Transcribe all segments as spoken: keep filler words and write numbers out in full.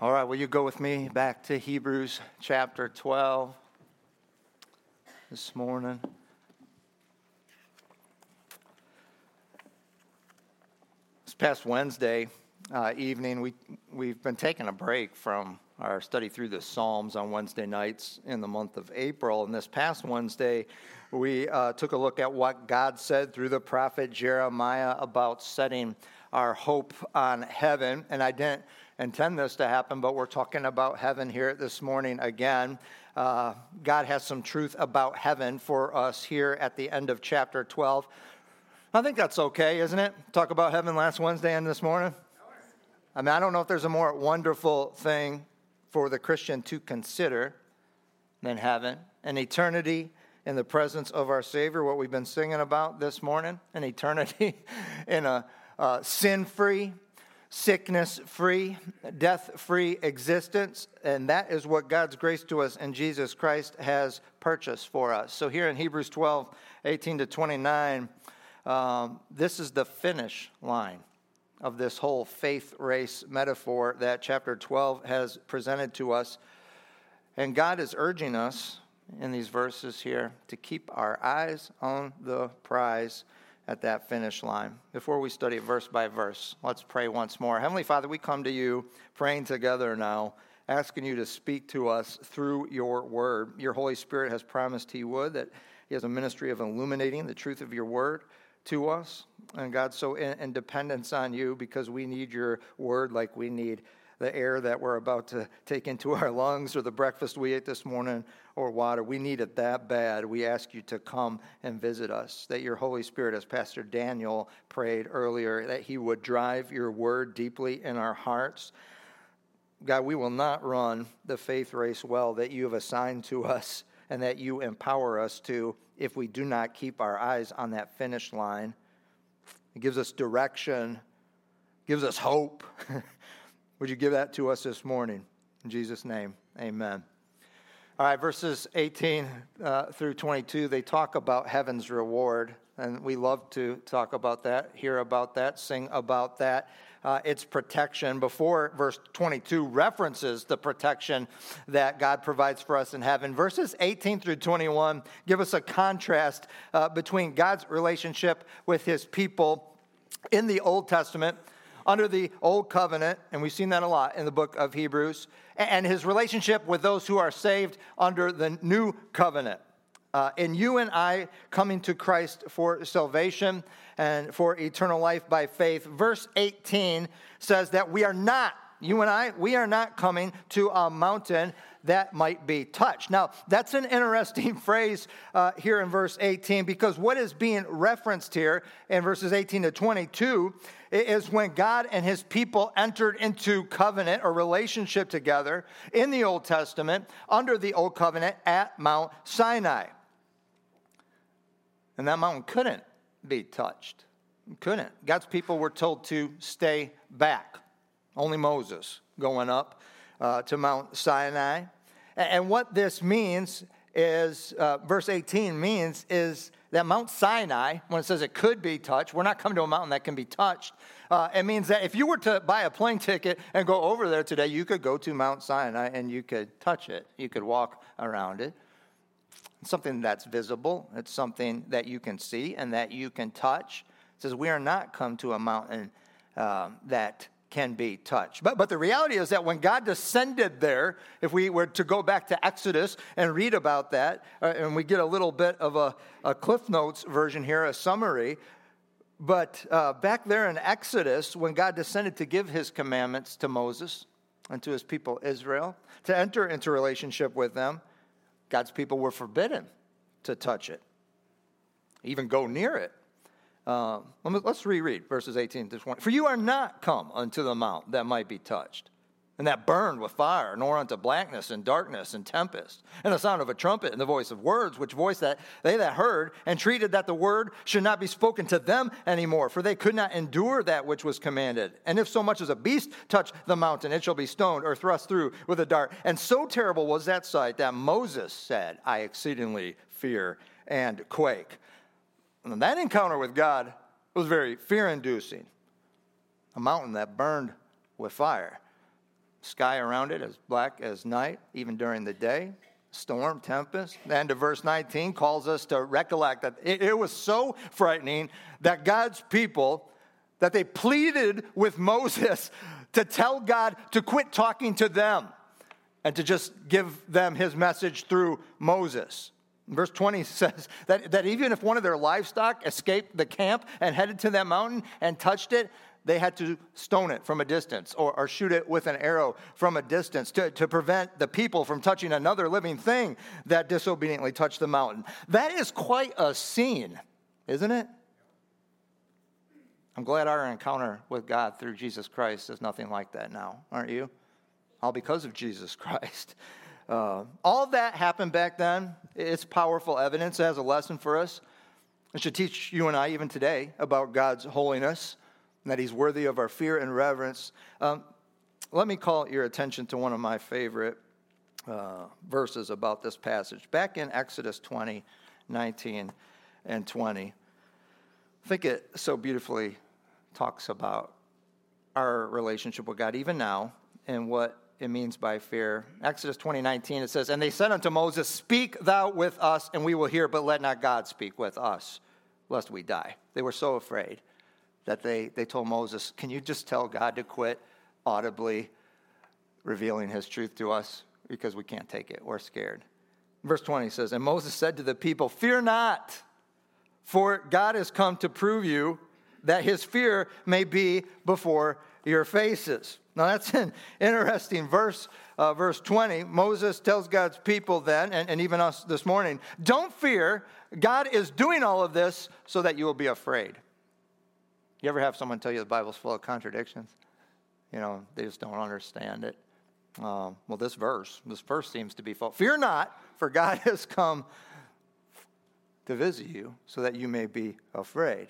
All right, will you go with me back to Hebrews chapter twelve this morning? This past Wednesday uh, evening, we, we've been taking a break from our study through the Psalms on Wednesday nights in the month of April. And this past Wednesday, we uh, took a look at what God said through the prophet Jeremiah about setting our hope on heaven. And I didn't intend this to happen, but we're talking about heaven here this morning again. Uh, God has some truth about heaven for us here at the end of chapter twelve. I think that's okay, isn't it? Talk about heaven last Wednesday and this morning. I mean, I don't know if there's a more wonderful thing for the Christian to consider than heaven, an eternity in the presence of our Savior, what we've been singing about this morning, an eternity in a Uh, sin-free, sickness-free, death-free existence, and that is what God's grace to us in Jesus Christ has purchased for us. So here in Hebrews twelve, eighteen to twenty-nine, um, this is the finish line of this whole faith race metaphor that chapter twelve has presented to us. And God is urging us in these verses here to keep our eyes on the prize at that finish line. Before we study verse by verse, let's pray once more. Heavenly Father, we come to you praying together now, asking you to speak to us through your word. Your Holy Spirit has promised he would, that he has a ministry of illuminating the truth of your word to us. And God, so in, in dependence on you, because we need your word like we need the air that we're about to take into our lungs, or the breakfast we ate this morning, or water. We need it that bad. We ask you to come and visit us, that your Holy Spirit, as Pastor Daniel prayed earlier, that he would drive your word deeply in our hearts. God, we will not run the faith race well that you have assigned to us and that you empower us to if we do not keep our eyes on that finish line. It gives us direction, gives us hope. Would you give that to us this morning? In Jesus' name, amen. All right, verses eighteen uh, through twenty-two, they talk about heaven's reward, and we love to talk about that, hear about that, sing about that. Uh, its protection before verse twenty-two references the protection that God provides for us in heaven. Verses eighteen through twenty-one give us a contrast uh, between God's relationship with his people in the Old Testament, under the Old Covenant, and we've seen that a lot in the book of Hebrews, and his relationship with those who are saved under the New Covenant. Uh, in you and I coming to Christ for salvation and for eternal life by faith, verse eighteen says that we are not, you and I, we are not coming to a mountain that might be touched. Now, that's an interesting phrase uh, here in verse eighteen, because what is being referenced here in verses eighteen to twenty-two is when God and his people entered into covenant or relationship together in the Old Testament, under the Old Covenant at Mount Sinai. And that mountain couldn't be touched. It couldn't. God's people were told to stay back. Only Moses going up Uh, to Mount Sinai. And what this means is, uh, verse eighteen means, is that Mount Sinai, when it says it could be touched, we're not coming to a mountain that can be touched. Uh, it means that if you were to buy a plane ticket and go over there today, you could go to Mount Sinai and you could touch it. You could walk around it. It's something that's visible. It's something that you can see and that you can touch. It says we are not come to a mountain um, that can be touched. But but the reality is that when God descended there, if we were to go back to Exodus and read about that, uh, and we get a little bit of a, a Cliff Notes version here, a summary, but uh, back there in Exodus, when God descended to give his commandments to Moses and to his people Israel, to enter into relationship with them, God's people were forbidden to touch it, even go near it. Um, let's reread verses eighteen to twenty. For you are not come unto the mount that might be touched, and that burned with fire, nor unto blackness and darkness and tempest, and the sound of a trumpet and the voice of words, which voice that they that heard entreated that the word should not be spoken to them anymore, for they could not endure that which was commanded. And if so much as a beast touch the mountain, it shall be stoned or thrust through with a dart. And so terrible was that sight that Moses said, I exceedingly fear and quake. And that encounter with God was very fear-inducing. A mountain that burned with fire. Sky around it as black as night, even during the day. Storm, tempest. And to verse nineteen calls us to recollect that it, it was so frightening that God's people, that they pleaded with Moses to tell God to quit talking to them and to just give them his message through Moses. Verse twenty says that, that even if one of their livestock escaped the camp and headed to that mountain and touched it, they had to stone it from a distance or, or shoot it with an arrow from a distance to, to prevent the people from touching another living thing that disobediently touched the mountain. That is quite a scene, isn't it? I'm glad our encounter with God through Jesus Christ is nothing like that now, aren't you? All because of Jesus Christ. Uh, all that happened back then. It's powerful evidence. It has a lesson for us. It should teach you and I even today about God's holiness and that he's worthy of our fear and reverence. Um, let me call your attention to one of my favorite uh, verses about this passage. Back in Exodus twenty, nineteen, and twenty, I think it so beautifully talks about our relationship with God even now and what it means by fear. Exodus twenty nineteen, it says, and they said unto Moses, speak thou with us, and we will hear, but let not God speak with us, lest we die. They were so afraid that they, they told Moses, can you just tell God to quit audibly revealing his truth to us? Because we can't take it. We're scared. Verse twenty says, and Moses said to the people, fear not, for God has come to prove you that his fear may be before your faces. Now, that's an interesting verse, uh, verse twenty. Moses tells God's people then, and, and even us this morning, don't fear. God is doing all of this so that you will be afraid. You ever have someone tell you the Bible's full of contradictions? You know, they just don't understand it. Um, well, this verse, this verse seems to be full. Fear not, for God has come to visit you so that you may be afraid.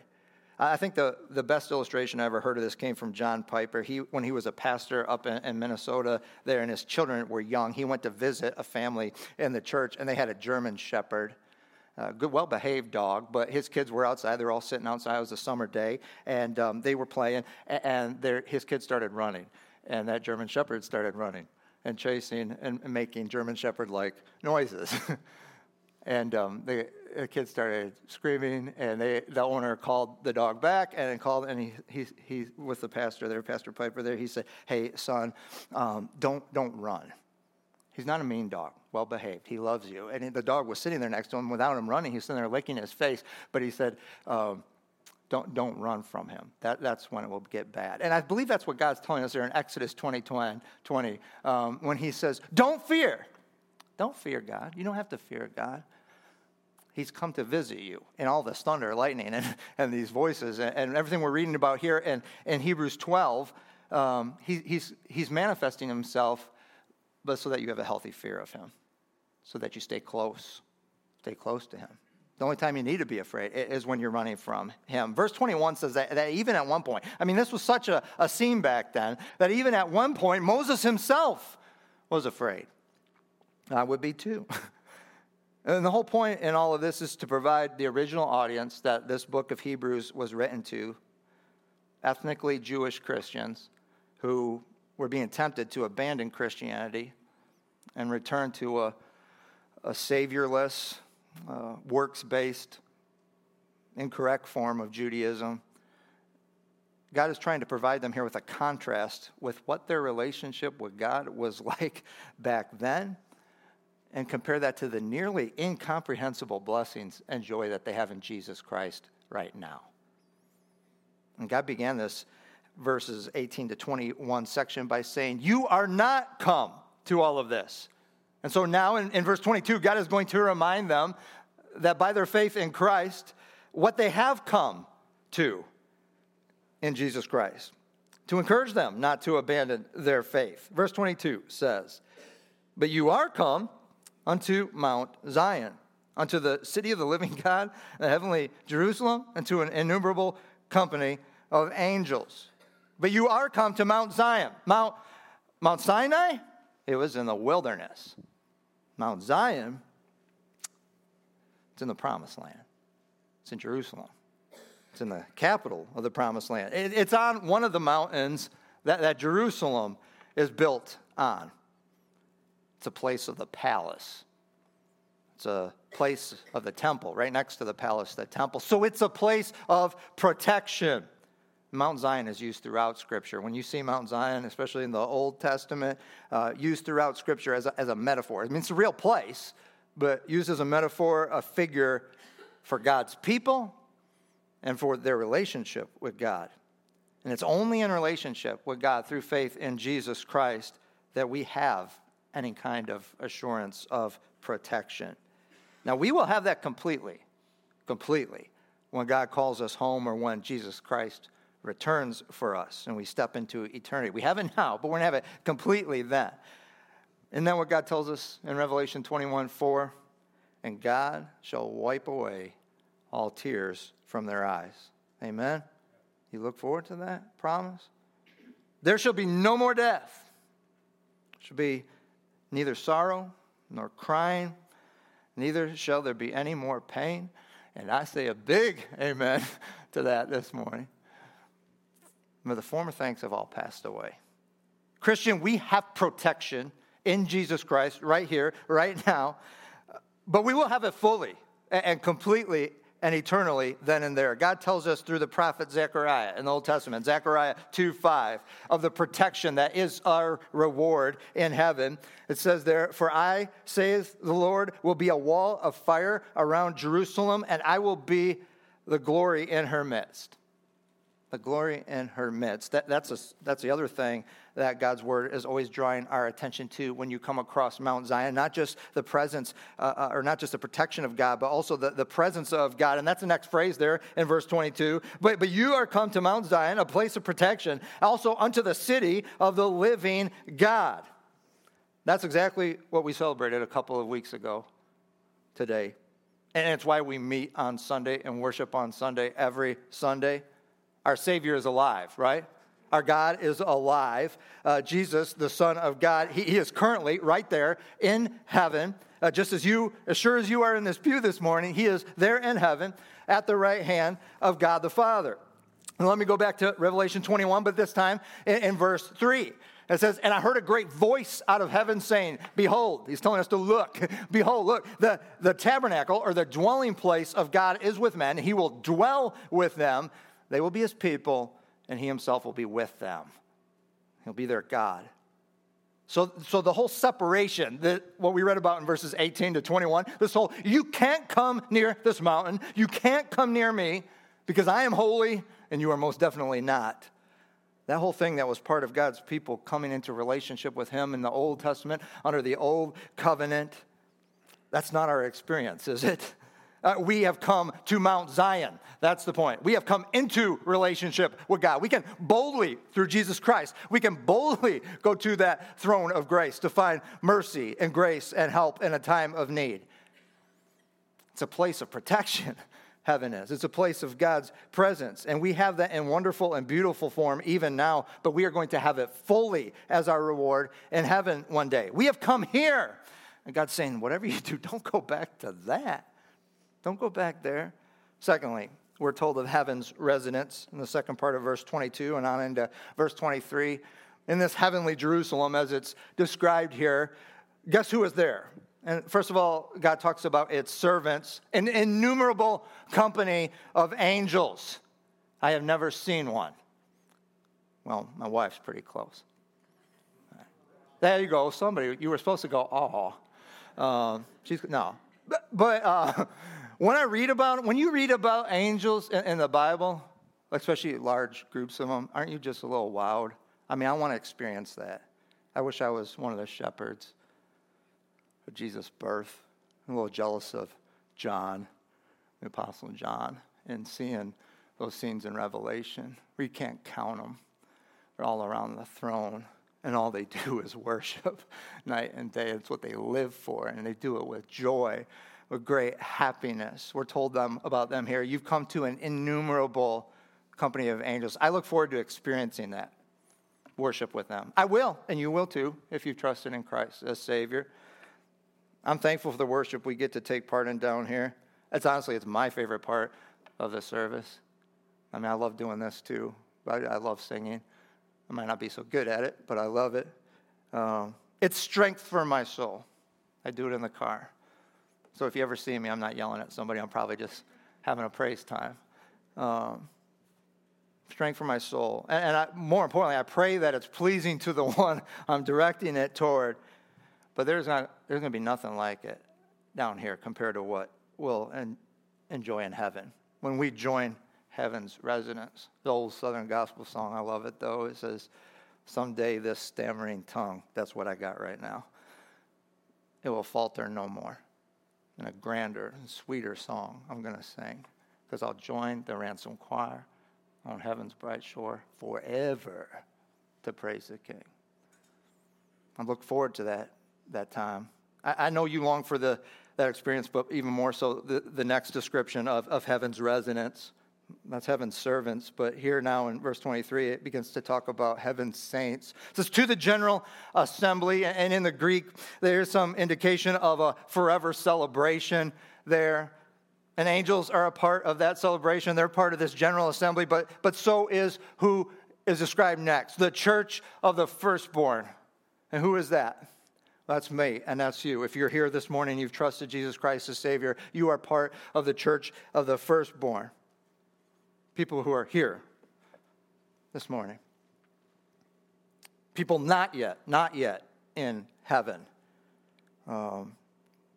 I think the, the best illustration I ever heard of this came from John Piper. He, when he was a pastor up in, in Minnesota there, and his children were young, he went to visit a family in the church, and they had a German shepherd, a good, well-behaved dog, but his kids were outside. They were all sitting outside. It was a summer day, and um, they were playing, and their, his kids started running, and that German shepherd started running and chasing and making German shepherd-like noises. And um, they... the kids started screaming, and they, the owner called the dog back and called, and he, he, he with the pastor there, Pastor Piper there, he said, hey, son, um, don't, don't run. He's not a mean dog, well-behaved. He loves you. And the dog was sitting there next to him without him running. He's sitting there licking his face, but he said, um, don't, don't run from him. That, that's when it will get bad. And I believe that's what God's telling us there in Exodus twenty, twenty, um, when he says, don't fear. Don't fear God. You don't have to fear God. He's come to visit you in all this thunder, lightning, and, and these voices, and, and everything we're reading about here in, in Hebrews twelve. Um, he, he's, he's manifesting himself, but so that you have a healthy fear of him, so that you stay close, stay close to him. The only time you need to be afraid is when you're running from him. Verse twenty-one says that, that even at one point, I mean, this was such a, a scene back then, that even at one point, Moses himself was afraid. I would be too. And the whole point in all of this is to provide the original audience that this book of Hebrews was written to, ethnically Jewish Christians who were being tempted to abandon Christianity and return to a, a saviorless, uh, works-based, incorrect form of Judaism. God is trying to provide them here with a contrast with what their relationship with God was like back then, and compare that to the nearly incomprehensible blessings and joy that they have in Jesus Christ right now. And God began this verses eighteen to twenty-one section by saying, you are not come to all of this. And so now in, in verse twenty-two, God is going to remind them that by their faith in Christ, what they have come to in Jesus Christ, to encourage them not to abandon their faith. Verse twenty-two says, but you are come unto Mount Zion, unto the city of the living God, the heavenly Jerusalem, and to an innumerable company of angels. But you are come to Mount Zion. Mount, Mount Sinai, it was in the wilderness. Mount Zion, it's in the promised land. It's in Jerusalem. It's in the capital of the promised land. It, it's on one of the mountains that, that Jerusalem is built on. It's a place of the palace. It's a place of the temple, right next to the palace, the temple. So it's a place of protection. Mount Zion is used throughout Scripture. When you see Mount Zion, especially in the Old Testament, uh, used throughout Scripture as a, as a metaphor. I mean, it's a real place, but used as a metaphor, a figure for God's people and for their relationship with God. And it's only in relationship with God through faith in Jesus Christ that we have any kind of assurance of protection. Now, we will have that completely, completely, when God calls us home or when Jesus Christ returns for us and we step into eternity. We have it now, but we're going to have it completely then. And then what God tells us in Revelation twenty-one four, and God shall wipe away all tears from their eyes. Amen? You look forward to that promise? There shall be no more death. There shall be neither sorrow nor crying, neither shall there be any more pain. And I say a big amen to that this morning. But the former things have all passed away. Christian, we have protection in Jesus Christ right here, right now. But we will have it fully and completely and eternally then and there. God tells us through the prophet Zechariah in the Old Testament, Zechariah two five, of the protection that is our reward in heaven. It says there, for I, saith the Lord, will be a wall of fire around Jerusalem, and I will be the glory in her midst. The glory in her midst. That, that's, a, that's the other thing that God's word is always drawing our attention to when you come across Mount Zion. Not just the presence, uh, or not just the protection of God, but also the, the presence of God. And that's the next phrase there in verse twenty-two. But, but you are come to Mount Zion, a place of protection, also unto the city of the living God. That's exactly what we celebrated a couple of weeks ago today. And it's why we meet on Sunday and worship on Sunday every Sunday. Our Savior is alive, right? Our God is alive. Uh, Jesus, the Son of God, he, he is currently right there in heaven. Uh, just as you, as sure as you are in this pew this morning, he is there in heaven at the right hand of God the Father. And let me go back to Revelation twenty-one, but this time in, in verse three. It says, and I heard a great voice out of heaven saying, behold, he's telling us to look. Behold, look, the, the tabernacle or the dwelling place of God is with men. He will dwell with them. They will be his people, and he himself will be with them. He'll be their God. So, so the whole separation, the, what we read about in verses eighteen to twenty-one, this whole, you can't come near this mountain, you can't come near me, because I am holy, and you are most definitely not. That whole thing that was part of God's people coming into relationship with him in the Old Testament, under the Old Covenant, that's not our experience, is it? Uh, we have come to Mount Zion. That's the point. We have come into relationship with God. We can boldly, through Jesus Christ, we can boldly go to that throne of grace to find mercy and grace and help in a time of need. It's a place of protection, heaven is. It's a place of God's presence. And we have that in wonderful and beautiful form even now, but we are going to have it fully as our reward in heaven one day. We have come here. And God's saying, whatever you do, don't go back to that. Don't go back there. Secondly, we're told of heaven's residence in the second part of verse twenty-two and on into verse twenty-three. In this heavenly Jerusalem, as it's described here, guess who is there? And first of all, God talks about its servants, an innumerable company of angels. I have never seen one. Well, my wife's pretty close. There you go. Somebody, you were supposed to go, oh. Um, she's, no. But... but uh, When I read about, when you read about angels in, in the Bible, especially large groups of them, aren't you just a little wowed? I mean, I want to experience that. I wish I was one of the shepherds of Jesus' birth. I'm a little jealous of John, the Apostle John, and seeing those scenes in Revelation. We can't count them. They're all around the throne, and all they do is worship night and day. It's what they live for, and they do it with joy, with great happiness. We're told them about them here. You've come to an innumerable company of angels. I look forward to experiencing that worship with them. I will, and you will too, if you've trusted in Christ as Savior. I'm thankful for the worship we get to take part in down here. It's honestly, it's my favorite part of the service. I mean, I love doing this too. I, I love singing. I might not be so good at it, but I love it. Um, it's strength for my soul. I do it in the car. So if you ever see me, I'm not yelling at somebody. I'm probably just having a praise time. Um, strength for my soul. And, and I, more importantly, I pray that it's pleasing to the one I'm directing it toward. But there's not there's going to be nothing like it down here compared to what we'll en- enjoy in heaven. When we join heaven's residence. The old Southern gospel song, I love it though. It says, someday this stammering tongue, that's what I got right now, it will falter no more. And a grander and sweeter song I'm going to sing, because I'll join the ransom choir on heaven's bright shore forever to praise the King. I look forward to that that time. I, I know you long for the that experience, but even more so the, the next description of, of heaven's residence. That's heaven's servants, but here now in verse twenty-three, it begins to talk about heaven's saints. It says, to the general assembly, and in the Greek, there's some indication of a forever celebration there. And angels are a part of that celebration. They're part of this general assembly, but, but so is who is described next, the church of the firstborn. And who is that? That's me, and that's you. If you're here this morning, you've trusted Jesus Christ as Savior, you are part of the church of the firstborn. People who are here this morning. People not yet, not yet in heaven, um,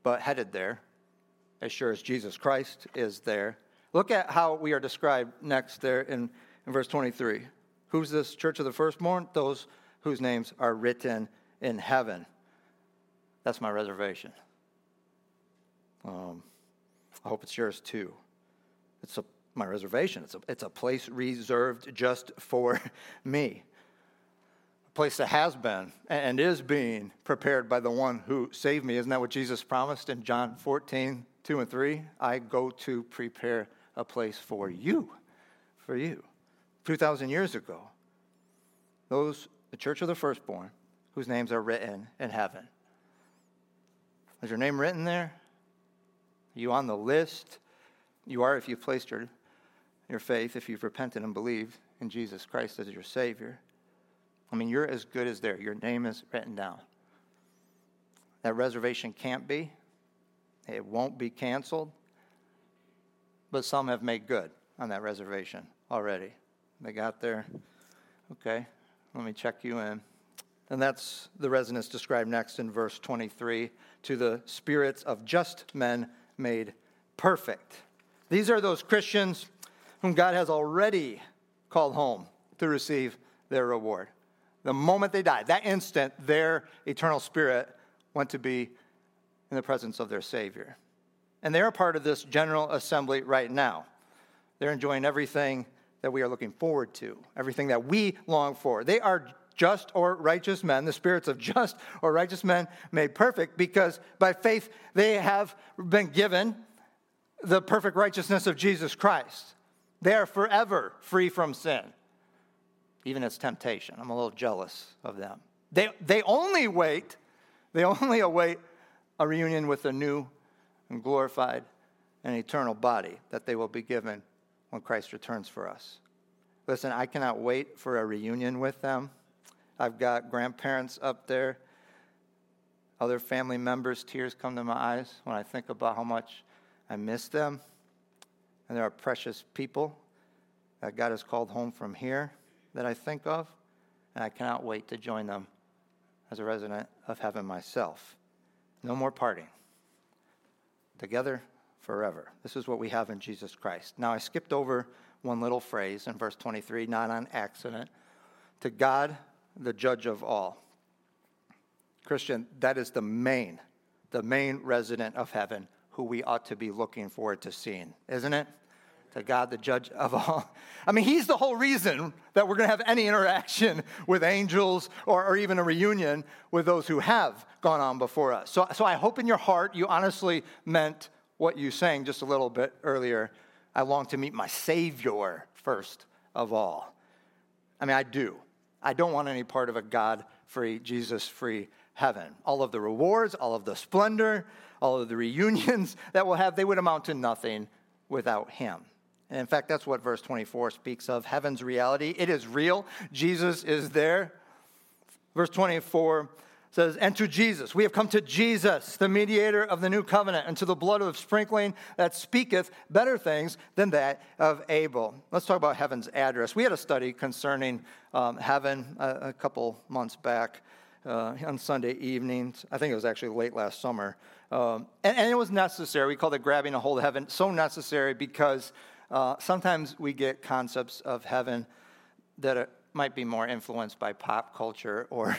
but headed there, as sure as Jesus Christ is there. Look at how we are described next there in, in verse twenty-three. Who's this church of the firstborn? Those whose names are written in heaven. That's my reservation. Um, I hope it's yours too. It's a My reservation. It's a, it's a place reserved just for me. A place that has been and is being prepared by the one who saved me. Isn't that what Jesus promised in John fourteen, two and three? I go to prepare a place for you, for you. two thousand years ago, those, the church of the firstborn, whose names are written in heaven. Is your name written there? Are you on the list? You are if you've placed your Your faith, if you've repented and believed in Jesus Christ as your Savior. I mean, you're as good as there. Your name is written down. That reservation can't be. It won't be canceled. But some have made good on that reservation already. They got there. Okay, let me check you in. And that's the residence described next in verse twenty-three. To the spirits of just men made perfect. These are those Christians whom God has already called home to receive their reward. The moment they died, that instant, their eternal spirit went to be in the presence of their Savior. And they're a part of this general assembly right now. They're enjoying everything that we are looking forward to, everything that we long for. They are just or righteous men, the spirits of just or righteous men made perfect, because by faith they have been given the perfect righteousness of Jesus Christ. They are forever free from sin, even its temptation. I'm a little jealous of them. They they only wait, they only await a reunion with a new and glorified and eternal body that they will be given when Christ returns for us. Listen, I cannot wait for a reunion with them. I've got grandparents up there, other family members. Tears come to my eyes when I think about how much I miss them. And there are precious people that God has called home from here that I think of, and I cannot wait to join them as a resident of heaven myself. No more parting. Together forever. This is what we have in Jesus Christ. Now, I skipped over one little phrase in verse twenty-three, not on accident. To God, the judge of all. Christian, that is the main, the main resident of heaven, who we ought to be looking forward to seeing, isn't it? to God, the judge of all. I mean, he's the whole reason that we're going to have any interaction with angels or, or even a reunion with those who have gone on before us. So, so I hope in your heart you honestly meant what you sang just a little bit earlier. I long to meet my Savior first of all. I mean, I do. I don't want any part of a God-free, Jesus-free heaven. All of the rewards, all of the splendor, all of the reunions that we'll have, they would amount to nothing without him. And in fact, that's what verse twenty-four speaks of, heaven's reality. It is real. Jesus is there. Verse twenty-four says, and to Jesus, we have come to Jesus, the mediator of the new covenant, and to the blood of sprinkling that speaketh better things than that of Abel. Let's talk about heaven's address. We had a study concerning um, heaven a, a couple months back uh, on Sunday evenings. I think it was actually late last summer. Um, and, and it was necessary. We called it grabbing a hold of heaven. So necessary because uh, sometimes we get concepts of heaven that are, might be more influenced by pop culture or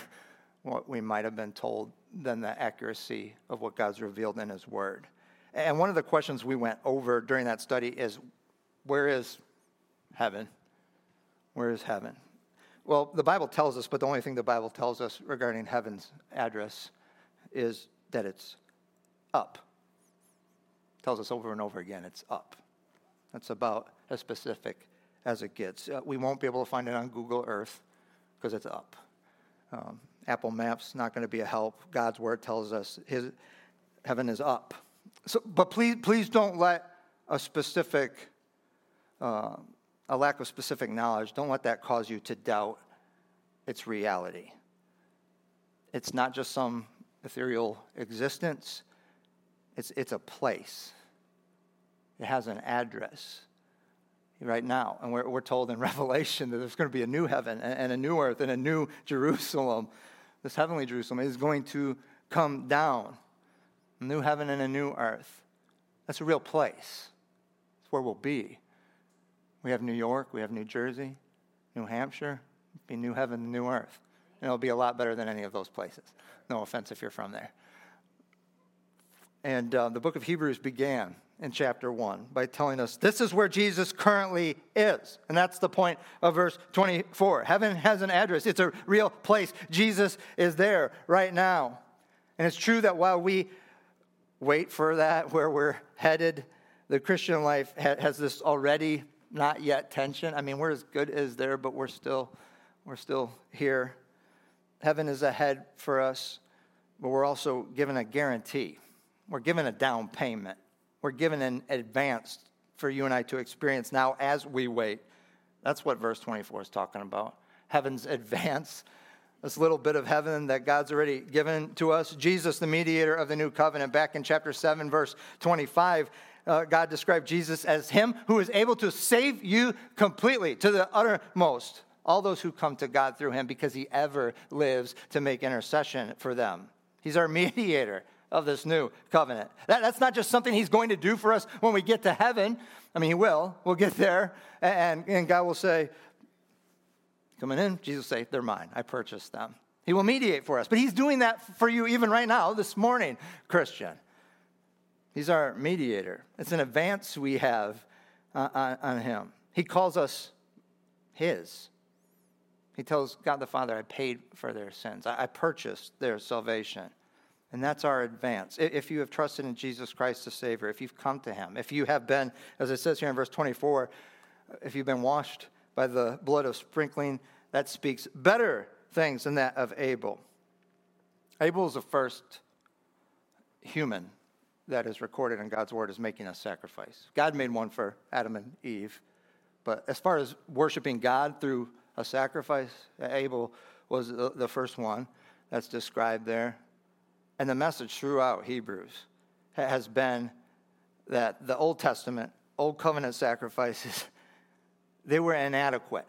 what we might have been told than the accuracy of what God's revealed in his word. And one of the questions we went over during that study is, where is heaven? Where is heaven? Well, the Bible tells us, but the only thing the Bible tells us regarding heaven's address is that it's up. It tells us over and over again, it's up. That's about as specific as it gets. Uh, we won't be able to find it on Google Earth because it's up. Um, Apple Maps, not going to be a help. God's word tells us his heaven is up. So, but please, please don't let a specific, uh, a lack of specific knowledge, don't let that cause you to doubt its reality. It's not just some ethereal existence. It's it's a place. It has an address right now. And we're, we're told in Revelation that there's going to be a new heaven and, and a new earth and a new Jerusalem. This heavenly Jerusalem is going to come down. A new heaven and a new earth. That's a real place. It's where we'll be. We have New York. We have New Jersey. New Hampshire. It'll be new heaven and new earth. And it'll be a lot better than any of those places. No offense if you're from there. And uh, the book of Hebrews began in chapter one by telling us this is where Jesus currently is. And that's the point of verse twenty-four. Heaven has an address. It's a real place. Jesus is there right now. And it's true that while we wait for that, where we're headed, the Christian life ha- has this already not yet tension. I mean, we're as good as there, but we're still, we're still here. Heaven is ahead for us, but we're also given a guarantee. We're given a down payment. We're given an advance for you and I to experience now as we wait. That's what verse twenty-four is talking about. Heaven's advance. This little bit of heaven that God's already given to us. Jesus, the mediator of the new covenant. Back in chapter seven, verse twenty-five, uh, God described Jesus as him who is able to save you completely to the uttermost. All those who come to God through him because he ever lives to make intercession for them. He's our mediator of this new covenant. That, that's not just something he's going to do for us when we get to heaven. I mean, he will. We'll get there. And, and God will say, coming in, Jesus will say, they're mine. I purchased them. He will mediate for us. But he's doing that for you even right now, this morning, Christian. He's our mediator. It's an advance we have uh, on, on him. He calls us his. He tells God the Father, I paid for their sins. I, I purchased their salvation. And that's our advance. If you have trusted in Jesus Christ the Savior, if you've come to him, if you have been, as it says here in verse twenty-four, if you've been washed by the blood of sprinkling, that speaks better things than that of Abel. Abel is the first human that is recorded in God's word as making a sacrifice. God made one for Adam and Eve. But as far as worshiping God through a sacrifice, Abel was the first one that's described there. And the message throughout Hebrews has been that the Old Testament, Old Covenant sacrifices, they were inadequate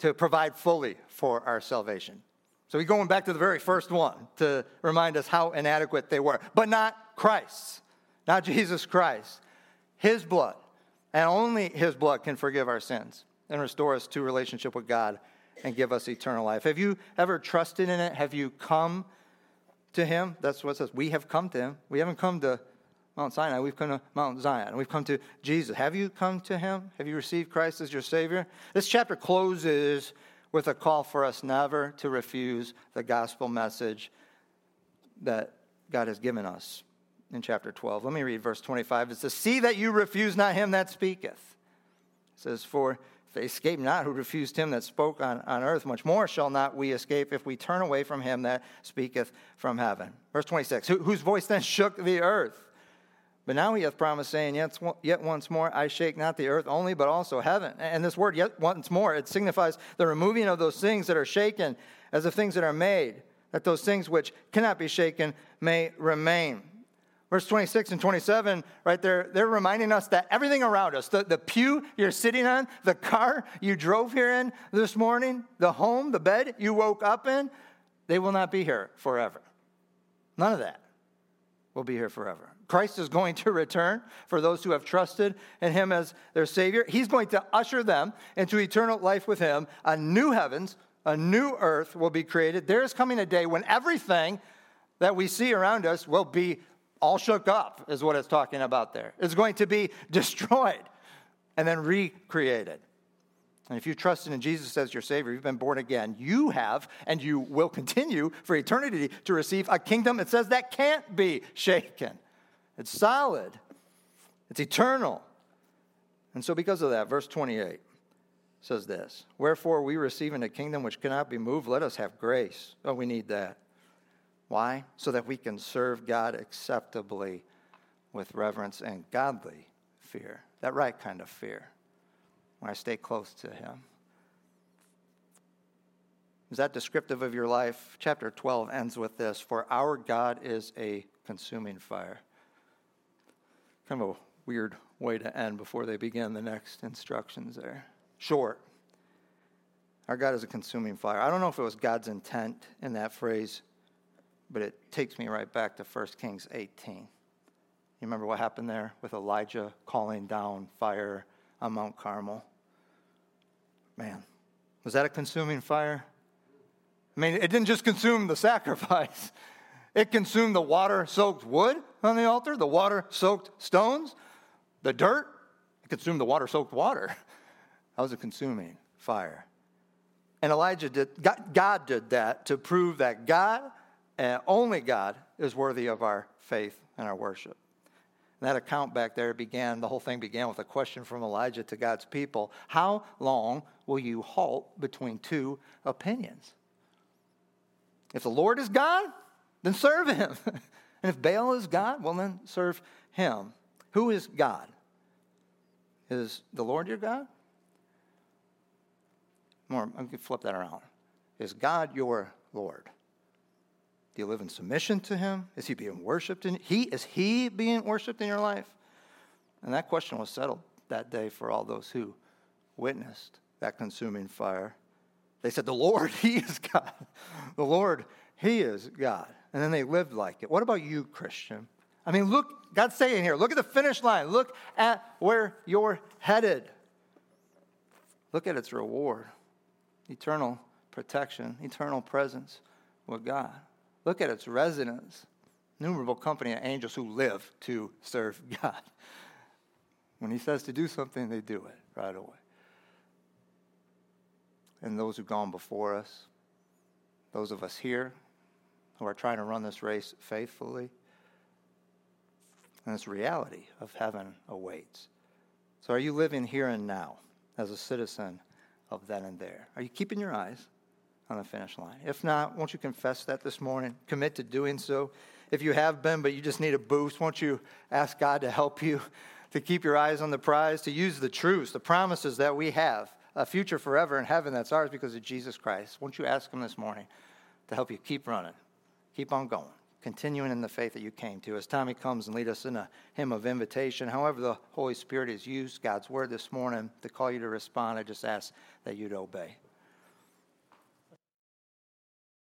to provide fully for our salvation. So we're going back to the very first one to remind us how inadequate they were. But not Christ's, not Jesus Christ. His blood, and only his blood can forgive our sins and restore us to relationship with God and give us eternal life. Have you ever trusted in it? Have you come to him? That's what it says. We have come to him. We haven't come to Mount Sinai, we've come to Mount Zion. We've come to Jesus. Have you come to him? Have you received Christ as your Savior? This chapter closes with a call for us never to refuse the gospel message that God has given us in chapter twelve. Let me read verse twenty-five. It says, "See that you refuse not him that speaketh." It says, "For if they escape not who refused him that spoke on, on earth, much more shall not we escape if we turn away from him that speaketh from heaven." Verse twenty-six, Wh- whose voice then shook the earth? But now he hath promised, saying, yet, yet once more I shake not the earth only, but also heaven. And this word, yet once more, it signifies the removing of those things that are shaken as of things that are made, that those things which cannot be shaken may remain. Verse twenty-six and twenty-seven, right there, they're reminding us that everything around us, the, the pew you're sitting on, the car you drove here in this morning, the home, the bed you woke up in, they will not be here forever. None of that will be here forever. Christ is going to return for those who have trusted in him as their Savior. He's going to usher them into eternal life with him. A new heavens, a new earth will be created. There is coming a day when everything that we see around us will be all shook up, is what it's talking about there. It's going to be destroyed and then recreated. And if you trusted in Jesus as your Savior, you've been born again. You have, and you will continue for eternity to receive a kingdom, it says, that can't be shaken. It's solid. It's eternal. And so because of that, verse twenty-eight says this, "Wherefore we receiving a kingdom which cannot be moved, let us have grace." Oh, we need that. Why? So that we can serve God acceptably with reverence and godly fear. That right kind of fear. When I stay close to him. Is that descriptive of your life? Chapter twelve ends with this. For our God is a consuming fire. Kind of a weird way to end before they begin the next instructions there. Short. Our God is a consuming fire. I don't know if it was God's intent in that phrase, but it takes me right back to First Kings eighteen. You remember what happened there with Elijah calling down fire on Mount Carmel? Man, was that a consuming fire? I mean, it didn't just consume the sacrifice. It consumed the water-soaked wood on the altar, the water-soaked stones, the dirt. It consumed the water-soaked water. That was a consuming fire. And Elijah did, God did that to prove that God and only God is worthy of our faith and our worship. And that account back there began, the whole thing began with a question from Elijah to God's people. How long will you halt between two opinions? If the Lord is God, then serve him. And if Baal is God, well, then serve him. Who is God? Is the Lord your God? More, I'm going to flip that around. Is God your Lord? Do you live in submission to him? Is he being worshipped in he is he being worshipped in your life? And that question was settled that day for all those who witnessed that consuming fire. They said, "The Lord, he is God. The Lord, he is God." And then they lived like it. What about you, Christian? I mean, look, God's saying here, look at the finish line. Look at where you're headed. Look at its reward. Eternal protection, eternal presence with God. Look at its residence, innumerable company of angels who live to serve God. When he says to do something, they do it right away. And those who've gone before us, those of us here who are trying to run this race faithfully, and this reality of heaven awaits. So are you living here and now as a citizen of then and there? Are you keeping your eyes on the finish line? If not, won't you confess that this morning? Commit to doing so. If you have been, but you just need a boost, won't you ask God to help you to keep your eyes on the prize, to use the truths, the promises that we have, a future forever in heaven that's ours because of Jesus Christ. Won't you ask him this morning to help you keep running, keep on going, continuing in the faith that you came to as Tommy comes and lead us in a hymn of invitation. However the Holy Spirit has used God's word this morning to call you to respond, I just ask that you'd obey.